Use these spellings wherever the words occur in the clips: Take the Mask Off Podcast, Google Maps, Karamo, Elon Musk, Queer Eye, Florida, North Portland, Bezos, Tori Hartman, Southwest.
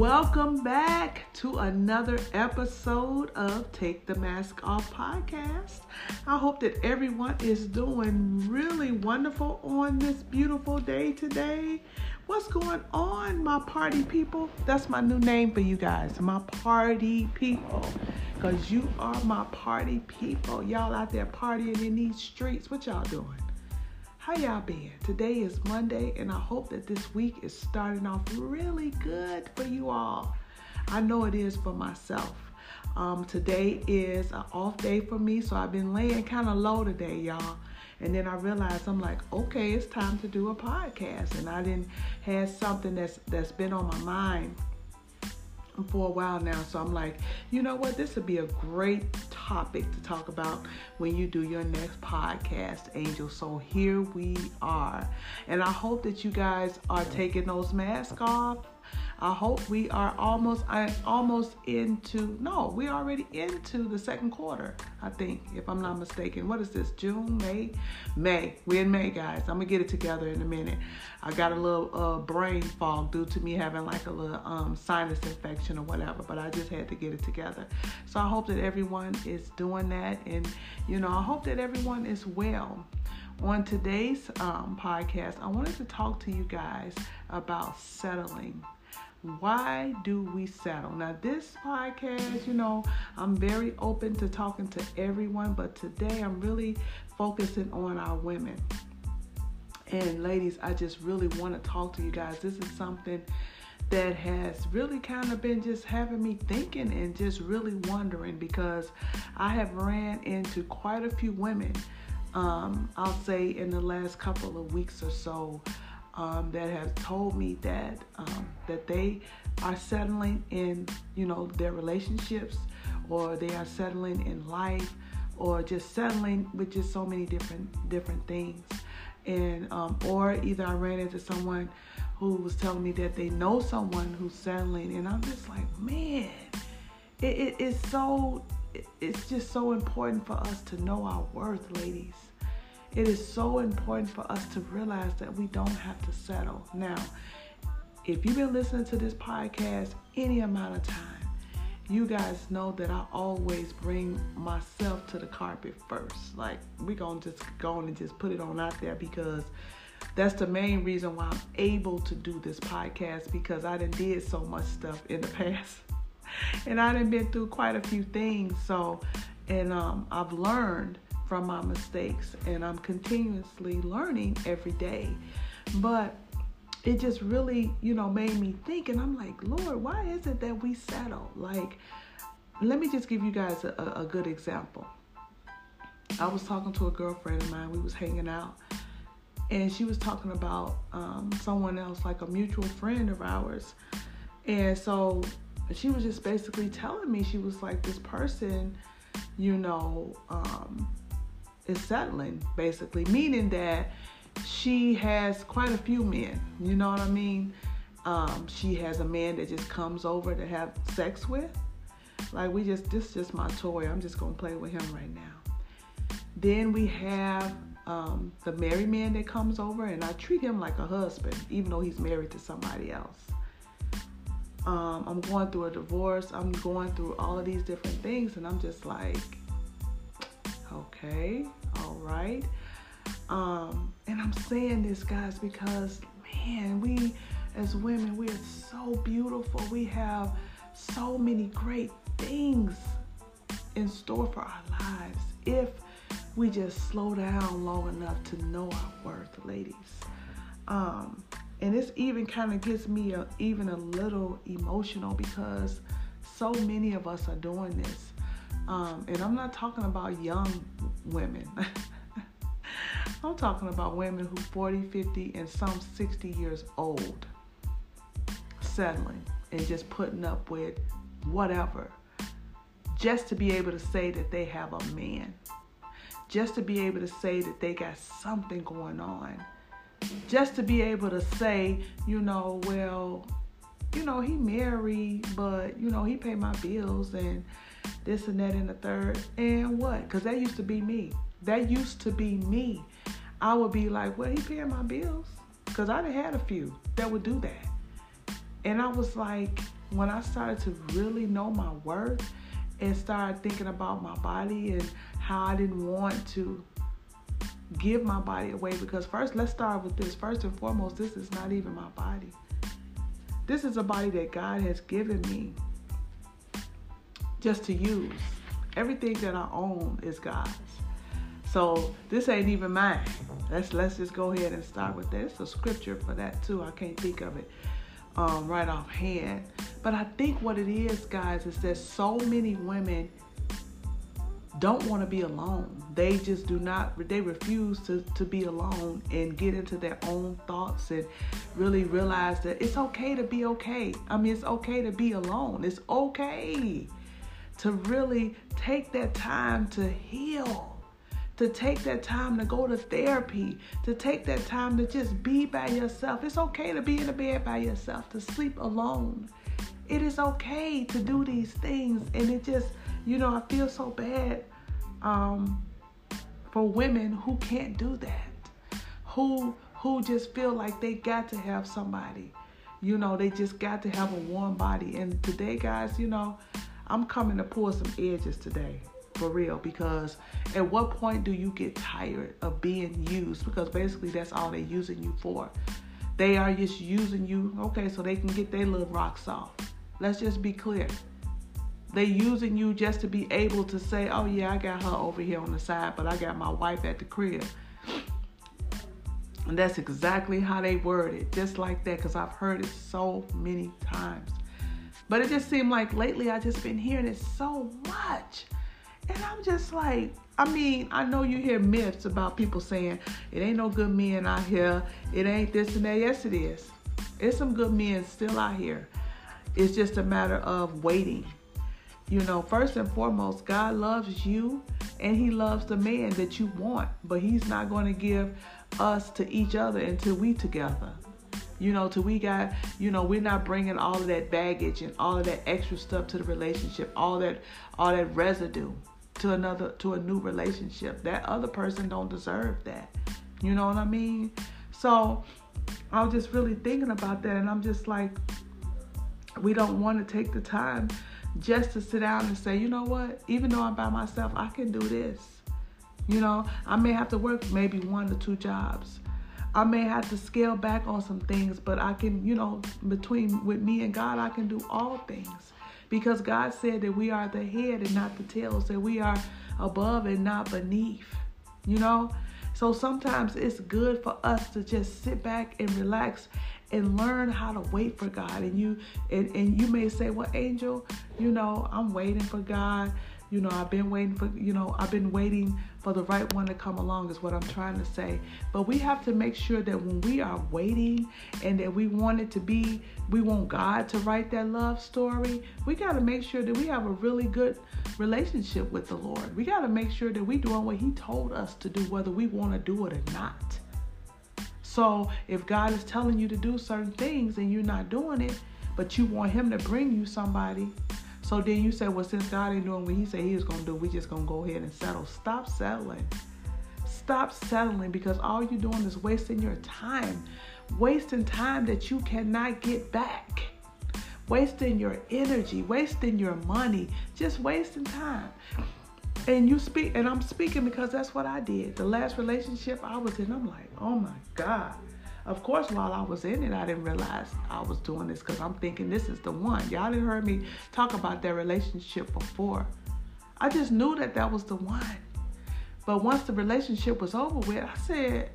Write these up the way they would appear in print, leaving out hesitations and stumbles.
Welcome back to another episode of Take the Mask Off Podcast. I hope that everyone is doing really wonderful on this beautiful day today. What's going on, my party people? That's my new name for you guys, my party people. Because you are my party people. Y'all out there partying in these streets. What y'all doing? How y'all been? Today is Monday, and I hope that this week is starting off really good for you all. I know it is for myself. Today is an off day for me, so I've been laying kind of low today, y'all. And then I realized, I'm like, okay, it's time to do a podcast. And I didn't have something that's been on my mind for a while now. So I'm like, you know what? This would be a great topic to talk about when you do your next podcast, Angel. So here we are. And I hope that you guys are taking those masks off. I hope we are we're already into the second quarter, I think, if I'm not mistaken. What is this, June, May? We're in May, guys. I'm going to get it together in a minute. I got a little brain fog due to me having like a little sinus infection or whatever, but I just had to get it together. So I hope that everyone is doing that, and, you know, I hope that everyone is well. On today's podcast, I wanted to talk to you guys about settling. Why do we settle? Now, this podcast, you know, I'm very open to talking to everyone, but today I'm really focusing on our women. And ladies, I just really want to talk to you guys. This is something that has really kind of been just having me thinking and just really wondering, because I have ran into quite a few women, I'll say in the last couple of weeks or so, that have told me that they are settling in, you know, their relationships, or they are settling in life, or just settling with just so many different things. And or either I ran into someone who was telling me that they know someone who's settling, and I'm just like, man, it's just so important for us to know our worth, ladies. It is so important for us to realize that we don't have to settle. Now, if you've been listening to this podcast any amount of time, you guys know that I always bring myself to the carpet first. Like, we're going to just go on and just put it on out there, because that's the main reason why I'm able to do this podcast, because I done did so much stuff in the past. And I done been through quite a few things. So, and I've learned from my mistakes, and I'm continuously learning every day. But it just really, you know, made me think, and I'm like, Lord, why is it that we settle? Like, let me just give you guys a good example. I was talking to a girlfriend of mine. We was hanging out, and she was talking about someone else, like a mutual friend of ours. And so she was just basically telling me, she was like, this person, you know, is settling, basically, meaning that she has quite a few men, you know what I mean? She has a man that just comes over to have sex with. Like, this is just my toy. I'm just gonna play with him right now. Then we have the married man that comes over, and I treat him like a husband, even though he's married to somebody else. I'm going through a divorce. I'm going through all of these different things, and I'm just like, okay, all right. And I'm saying this, guys, because, man, we as women, we are so beautiful. We have so many great things in store for our lives if we just slow down long enough to know our worth, ladies. And this even kind of gets me even a little emotional, because so many of us are doing this. And I'm not talking about young women. I'm talking about women who 40, 50, and some 60 years old, settling and just putting up with whatever, just to be able to say that they have a man, just to be able to say that they got something going on, just to be able to say, you know, well, you know, he married, but, you know, he paid my bills and this and that and the third. And what? Because that used to be me. I would be like, well, he paying my bills. Because I done had a few that would do that. And I was like, when I started to really know my worth and started thinking about my body and how I didn't want to give my body away, because first, let's start with this. First and foremost, this is not even my body. This is a body that God has given me just to use. Everything that I own is God's. So this ain't even mine. Let's just go ahead and start with that. It's a scripture for that too. I can't think of it right offhand. But I think what it is, guys, is that so many women don't want to be alone. They just do not, they refuse to be alone and get into their own thoughts and really realize that it's okay to be okay. I mean, it's okay to be alone. It's okay to really take that time to heal, to take that time to go to therapy, to take that time to just be by yourself. It's okay to be in the bed by yourself, to sleep alone. It is okay to do these things. And it just, you know, I feel so bad for women who can't do that, who just feel like they got to have somebody. You know, they just got to have a warm body. And today, guys, you know, I'm coming to pull some edges today, for real, because at what point do you get tired of being used? Because basically that's all they're using you for. They are just using you, okay, so they can get their little rocks off. Let's just be clear. They using you just to be able to say, oh yeah, I got her over here on the side, but I got my wife at the crib. And that's exactly how they word it, just like that, because I've heard it so many times. But it just seemed like lately I just been hearing it so much. And I'm just like, I mean, I know you hear myths about people saying, it ain't no good men out here. It ain't this and that. Yes, it is. There's some good men still out here. It's just a matter of waiting. You know, first and foremost, God loves you and he loves the man that you want, but he's not going to give us to each other until we together, you know, till we got, you know, we're not bringing all of that baggage and all of that extra stuff to the relationship, all that residue to a new relationship. That other person don't deserve that. You know what I mean? So I was just really thinking about that, and I'm just like, we don't want to take the time just to sit down and say, you know what, even though I'm by myself, I can do this. You know, I may have to work maybe 1 or 2 jobs. I may have to scale back on some things, but I can, you know, with me and God, I can do all things. Because God said that we are the head and not the tail, that we are above and not beneath, you know. So sometimes it's good for us to just sit back and relax and learn how to wait for God. And you may say, well, Angel, you know, I'm waiting for God. You know, I've been waiting for the right one to come along is what I'm trying to say. But we have to make sure that when we are waiting and that we want God to write that love story, we got to make sure that we have a really good relationship with the Lord. We got to make sure that we're doing what he told us to do, whether we want to do it or not. So if God is telling you to do certain things and you're not doing it, but you want him to bring you somebody, so then you say, well, since God ain't doing what he said he was going to do, we just going to go ahead and settle. Stop settling. Stop settling, because all you're doing is wasting your time. Wasting time that you cannot get back. Wasting your energy. Wasting your money. Just wasting time. And I'm speaking because that's what I did. The last relationship I was in, I'm like, oh my God. Of course, while I was in it, I didn't realize I was doing this, because I'm thinking this is the one. Y'all didn't heard me talk about that relationship before. I just knew that was the one. But once the relationship was over with, I said,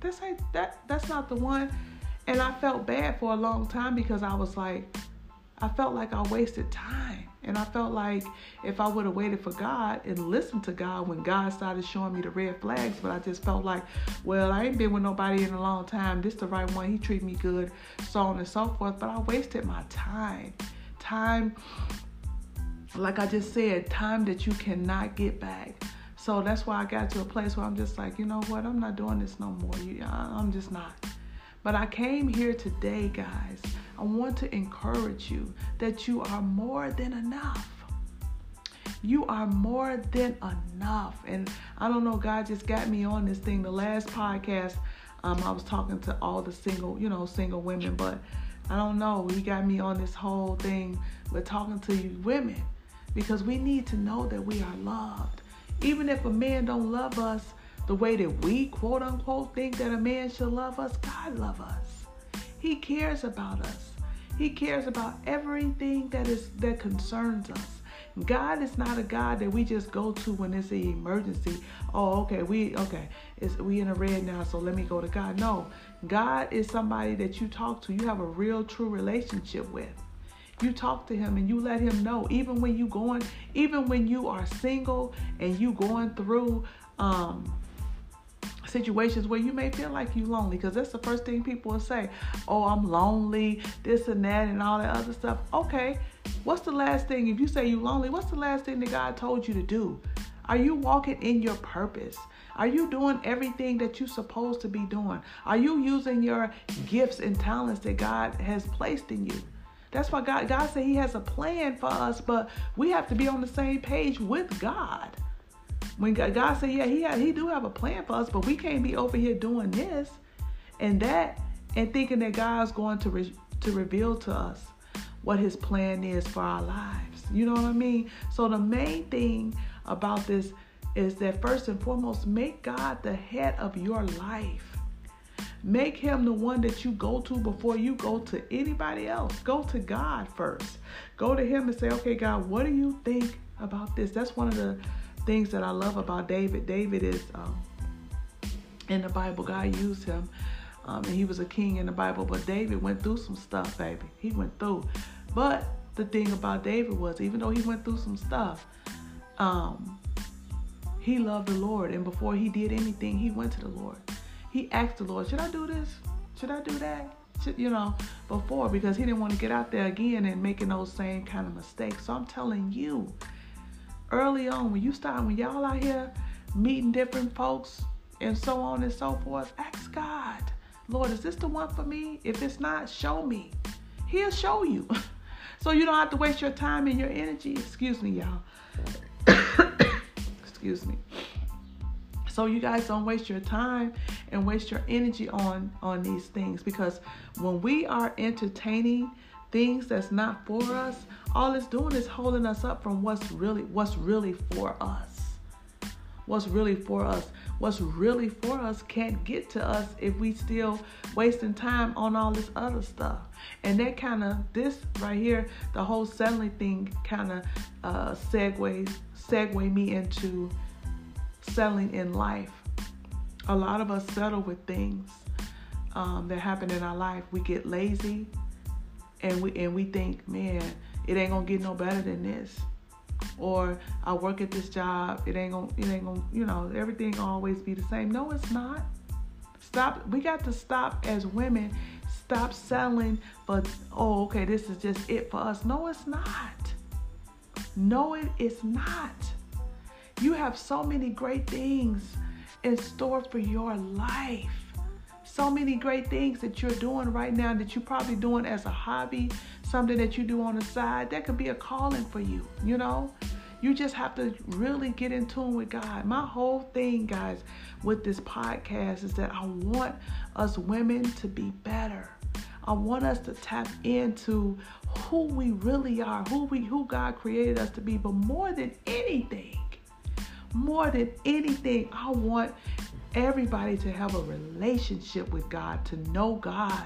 that's not the one. And I felt bad for a long time, because I felt like I wasted time. And I felt like if I would have waited for God and listened to God when God started showing me the red flags, but I just felt like, well, I ain't been with nobody in a long time. This the right one. He treat me good, so on and so forth. But I wasted my time. Time, like I just said, time that you cannot get back. So that's why I got to a place where I'm just like, you know what? I'm not doing this no more. I'm just not. But I came here today, guys. I want to encourage you that you are more than enough. You are more than enough. And I don't know, God just got me on this thing. The last podcast, I was talking to all the single women, but I don't know. You got me on this whole thing with talking to you women, because we need to know that we are loved. Even if a man don't love us the way that we, quote unquote, think that a man should love us, God loves us. He cares about us. He cares about everything that concerns us. God is not a God that we just go to when it's an emergency. Oh, we in the red now, so let me go to God. No, God is somebody that you talk to. You have a real, true relationship with. You talk to him and you let him know, even when you are single and you going through situations where you may feel like you lonely, because that's the first thing people will say. Oh, I'm lonely, this and that and all that other stuff. Okay, what's the last thing, if you say you lonely, what's the last thing that God told you to do? Are you walking in your purpose? Are you doing everything that you're supposed to be doing? Are you using your gifts and talents that God has placed in you? That's why God said he has a plan for us, but we have to be on the same page with God. When God said, yeah, he do have a plan for us, but we can't be over here doing this and that and thinking that God's going to reveal to us what his plan is for our lives. You know what I mean? So the main thing about this is that first and foremost, make God the head of your life. Make him the one that you go to before you go to anybody else. Go to God first. Go to him and say, okay, God, what do you think about this? That's one of the things that I love about David. David is in the Bible. God used him, and he was a king in the Bible. But David went through some stuff, baby. He went through. But the thing about David was, even though he went through some stuff, he loved the Lord. And before he did anything, he went to the Lord. He asked the Lord, should I do this? Should I do that? Before, because he didn't want to get out there again and making those same kind of mistakes. So I'm telling you, early on, when y'all out here meeting different folks and so on and so forth, ask God, Lord, is this the one for me? If it's not, show me. He'll show you. So you don't have to waste your time and your energy. Excuse me, y'all. Excuse me. So you guys don't waste your time and waste your energy on these things, because when we are entertaining things that's not for us, all it's doing is holding us up from what's really for us. What's really for us can't get to us if we still wasting time on all this other stuff. And that kind of, this right here, the whole suddenly thing kind of segue me into settling in life. A lot of us settle with things that happen in our life. We get lazy. And we think, man, it ain't gonna get no better than this. Or I work at this job, it ain't gonna everything always be the same. No, it's not. Stop. We got to stop as women, stop settling for, oh, okay, this is just it for us. No, it's not. No, it is not. You have so many great things in store for your life. So many great things that you're doing right now that you're probably doing as a hobby, something that you do on the side, that could be a calling for you, you know? You just have to really get in tune with God. My whole thing, guys, with this podcast is that I want us women to be better. I want us to tap into who we really are, who God created us to be, but more than anything, I want everybody to have a relationship with God, to know God.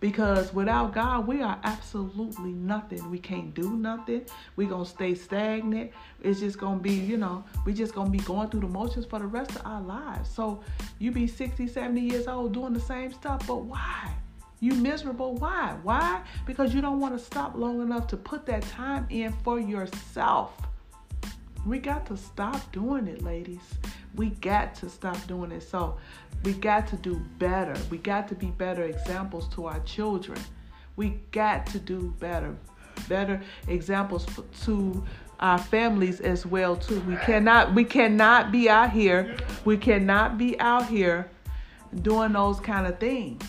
Because without God, we are absolutely nothing. We can't do nothing. We're going to stay stagnant. It's just going to be, we're just going to be going through the motions for the rest of our lives. So you be 60, 70 years old doing the same stuff, but why? You miserable. Why? Why? Because you don't want to stop long enough to put that time in for yourself. We got to stop doing it, ladies. We got to stop doing it. So we got to do better. We got to be better examples to our children. We got to do better examples to our families as well too. We cannot be out here doing those kind of things.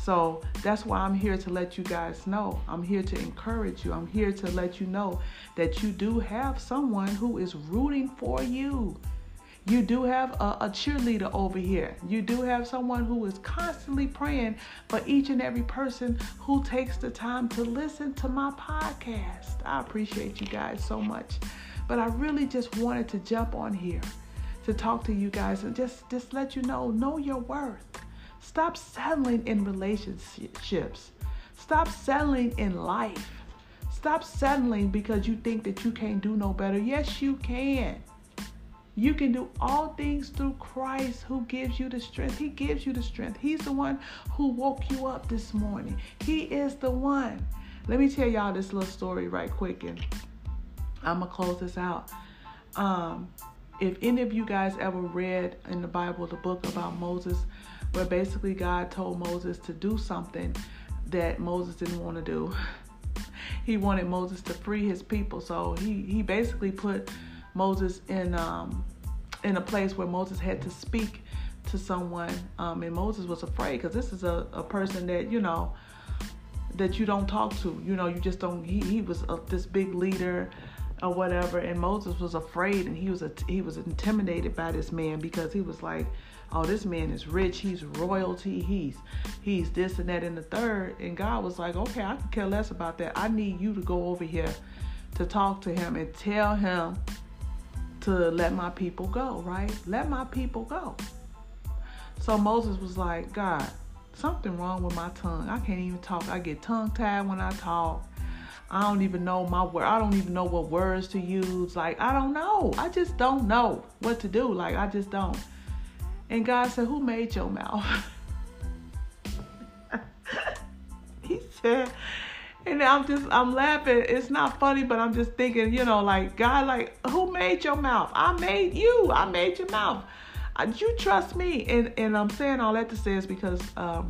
So that's why I'm here to let you guys know. I'm here to encourage you. I'm here to let you know that you do have someone who is rooting for you. You do have a cheerleader over here. You do have someone who is constantly praying for each and every person who takes the time to listen to my podcast. I appreciate you guys so much. But I really just wanted to jump on here to talk to you guys and just let you know your worth. Stop settling in relationships. Stop settling in life. Stop settling because you think that you can't do no better. Yes, you can. You can do all things through Christ who gives you the strength. He gives you the strength. He's the one who woke you up this morning. He is the one. Let me tell y'all this little story right quick, and I'm going to close this out. If any of you guys ever read in the Bible the book about Moses, where basically God told Moses to do something that Moses didn't want to do. He wanted Moses to free his people, so he basically put Moses in a place where Moses had to speak to someone, and Moses was afraid because this is a person that, you know, that you don't talk to. You know, you just don't. He was this big leader or whatever, and Moses was afraid, and he was intimidated by this man because he was like, oh, this man is rich. He's royalty. He's this and that and the third. And God was like, okay, I can care less about that. I need you to go over here to talk to him and tell him to let my people go, right? Let my people go. So Moses was like, God, something wrong with my tongue. I can't even talk. I get tongue-tied when I talk. I don't even know my word. I don't even know what words to use. Like, I don't know. I just don't know what to do. Like, I just don't. And God said, who made your mouth? He said, and I'm laughing. It's not funny, but I'm just thinking, you know, like, God, like, who made your mouth? I made you. I made your mouth. You trust me. And I'm saying all that to say is because the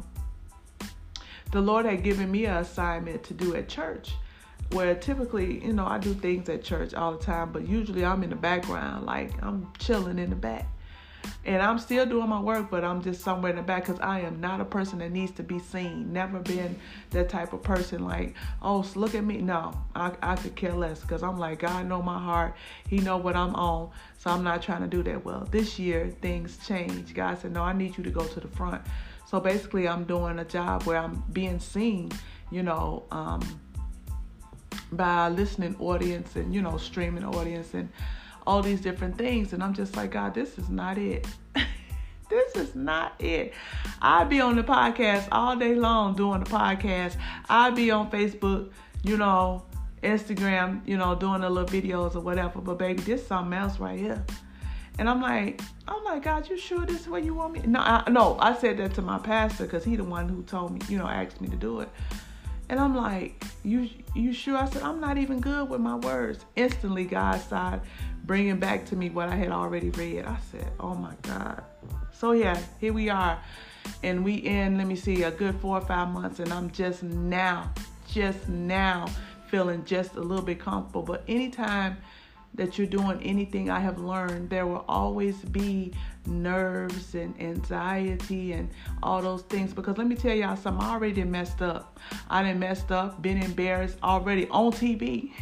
Lord had given me an assignment to do at church, where typically, you know, I do things at church all the time, but usually I'm in the background, like I'm chilling in the back. And I'm still doing my work, but I'm just somewhere in the back because I am not a person that needs to be seen. Never been that type of person like, oh, look at me. No, I could care less because I'm like, God know my heart. He know what I'm on. So I'm not trying to do that. Well, this year things changed. God said, no, I need you to go to the front. So basically I'm doing a job where I'm being seen, you know, by a listening audience and, you know, streaming audience and all these different things. And I'm just like, God, this is not it. This is not it. I be on the podcast all day long doing the podcast. I be on Facebook, you know, Instagram, you know, doing the little videos or whatever. But baby, this is something else right here. And I'm like, God, you sure this is where you want me? No, I said that to my pastor because he the one who told me, you know, asked me to do it. And I'm like, you sure? I said, I'm not even good with my words. Instantly, God started bringing back to me what I had already read. I said, oh my God. So yeah, here we are. And we in, let me see, a good 4 or 5 months. And I'm just now feeling just a little bit comfortable. But anytime that you're doing anything, I have learned there will always be nerves and anxiety and all those things. Because let me tell y'all something, I already messed up. I done messed up, been embarrassed already on TV.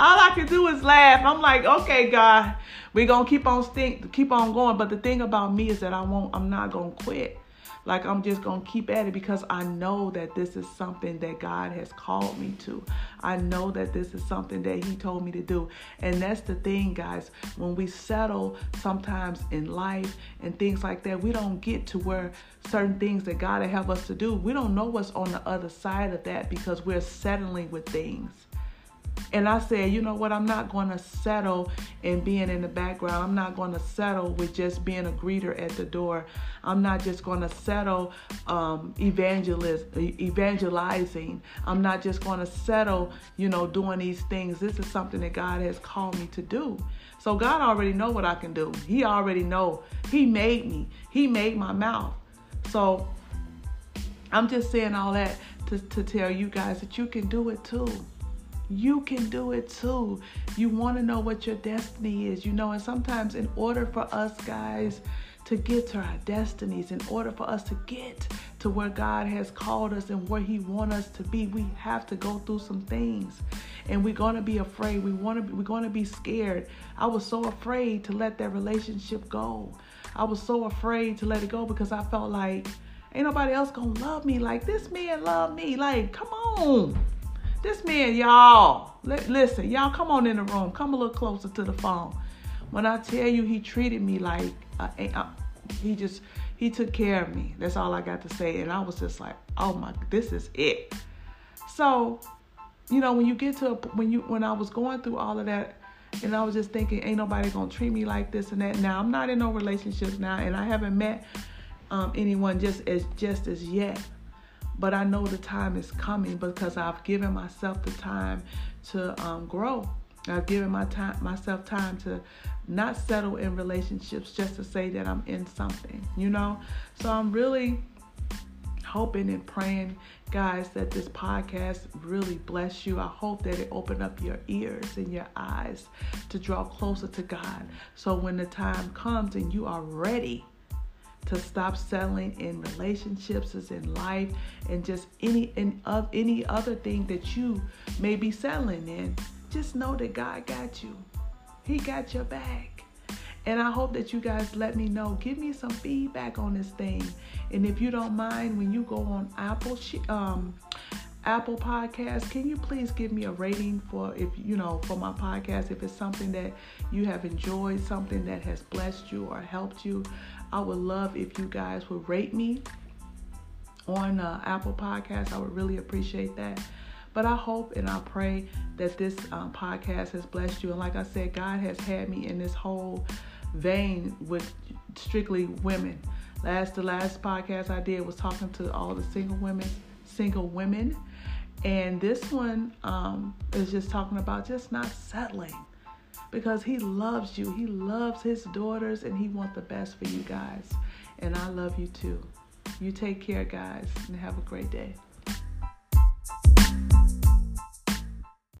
All I can do is laugh. I'm like, okay, God, we're going to keep on going. But the thing about me is that I'm not going to quit. Like, I'm just going to keep at it because I know that this is something that God has called me to. I know that this is something that he told me to do. And that's the thing, guys. When we settle sometimes in life and things like that, we don't get to where certain things that God have us to do. We don't know what's on the other side of that because we're settling with things. And I said, you know what? I'm not going to settle in being in the background. I'm not going to settle with just being a greeter at the door. I'm not just going to settle evangelizing. I'm not just going to settle, you know, doing these things. This is something that God has called me to do. So God already know what I can do. He already know. He made me. He made my mouth. So I'm just saying all that to tell you guys that you can do it too. You can do it too. You want to know what your destiny is, you know, and sometimes in order for us guys to get to our destinies, in order for us to get to where God has called us and where he wants us to be, we have to go through some things. And we're going to be afraid. We're going to be scared. I was so afraid to let that relationship go. I was so afraid to let it go because I felt like ain't nobody else going to love me. Like, this man loved me. Like, come on. This man, y'all. Listen, y'all, come on in the room. Come a little closer to the phone. When I tell you he treated me like, he took care of me. That's all I got to say. And I was just like, oh my, this is it. So, you know, when you get to, when I was going through all of that, and I was just thinking, ain't nobody going to treat me like this and that. Now, I'm not in no relationships now, and I haven't met anyone just as yet. But I know the time is coming because I've given myself the time to grow. I've given myself time to not settle in relationships just to say that I'm in something, you know? So I'm really hoping and praying, guys, that this podcast really bless you. I hope that it opened up your ears and your eyes to draw closer to God. So when the time comes and you are ready to stop settling in relationships, as in life, and just any other thing that you may be settling in, just know that God got you. He got your back. And I hope that you guys let me know. Give me some feedback on this thing. And if you don't mind, when you go on Apple Podcasts, can you please give me a rating for my podcast? If it's something that you have enjoyed, something that has blessed you or helped you, I would love if you guys would rate me on Apple Podcasts. I would really appreciate that. But I hope and I pray that this podcast has blessed you. And like I said, God has had me in this whole vein with strictly women. The last podcast I did was talking to all the single women. And this one is just talking about just not settling, because he loves you. He loves his daughters and he wants the best for you guys. And I love you too. You take care, guys, and have a great day.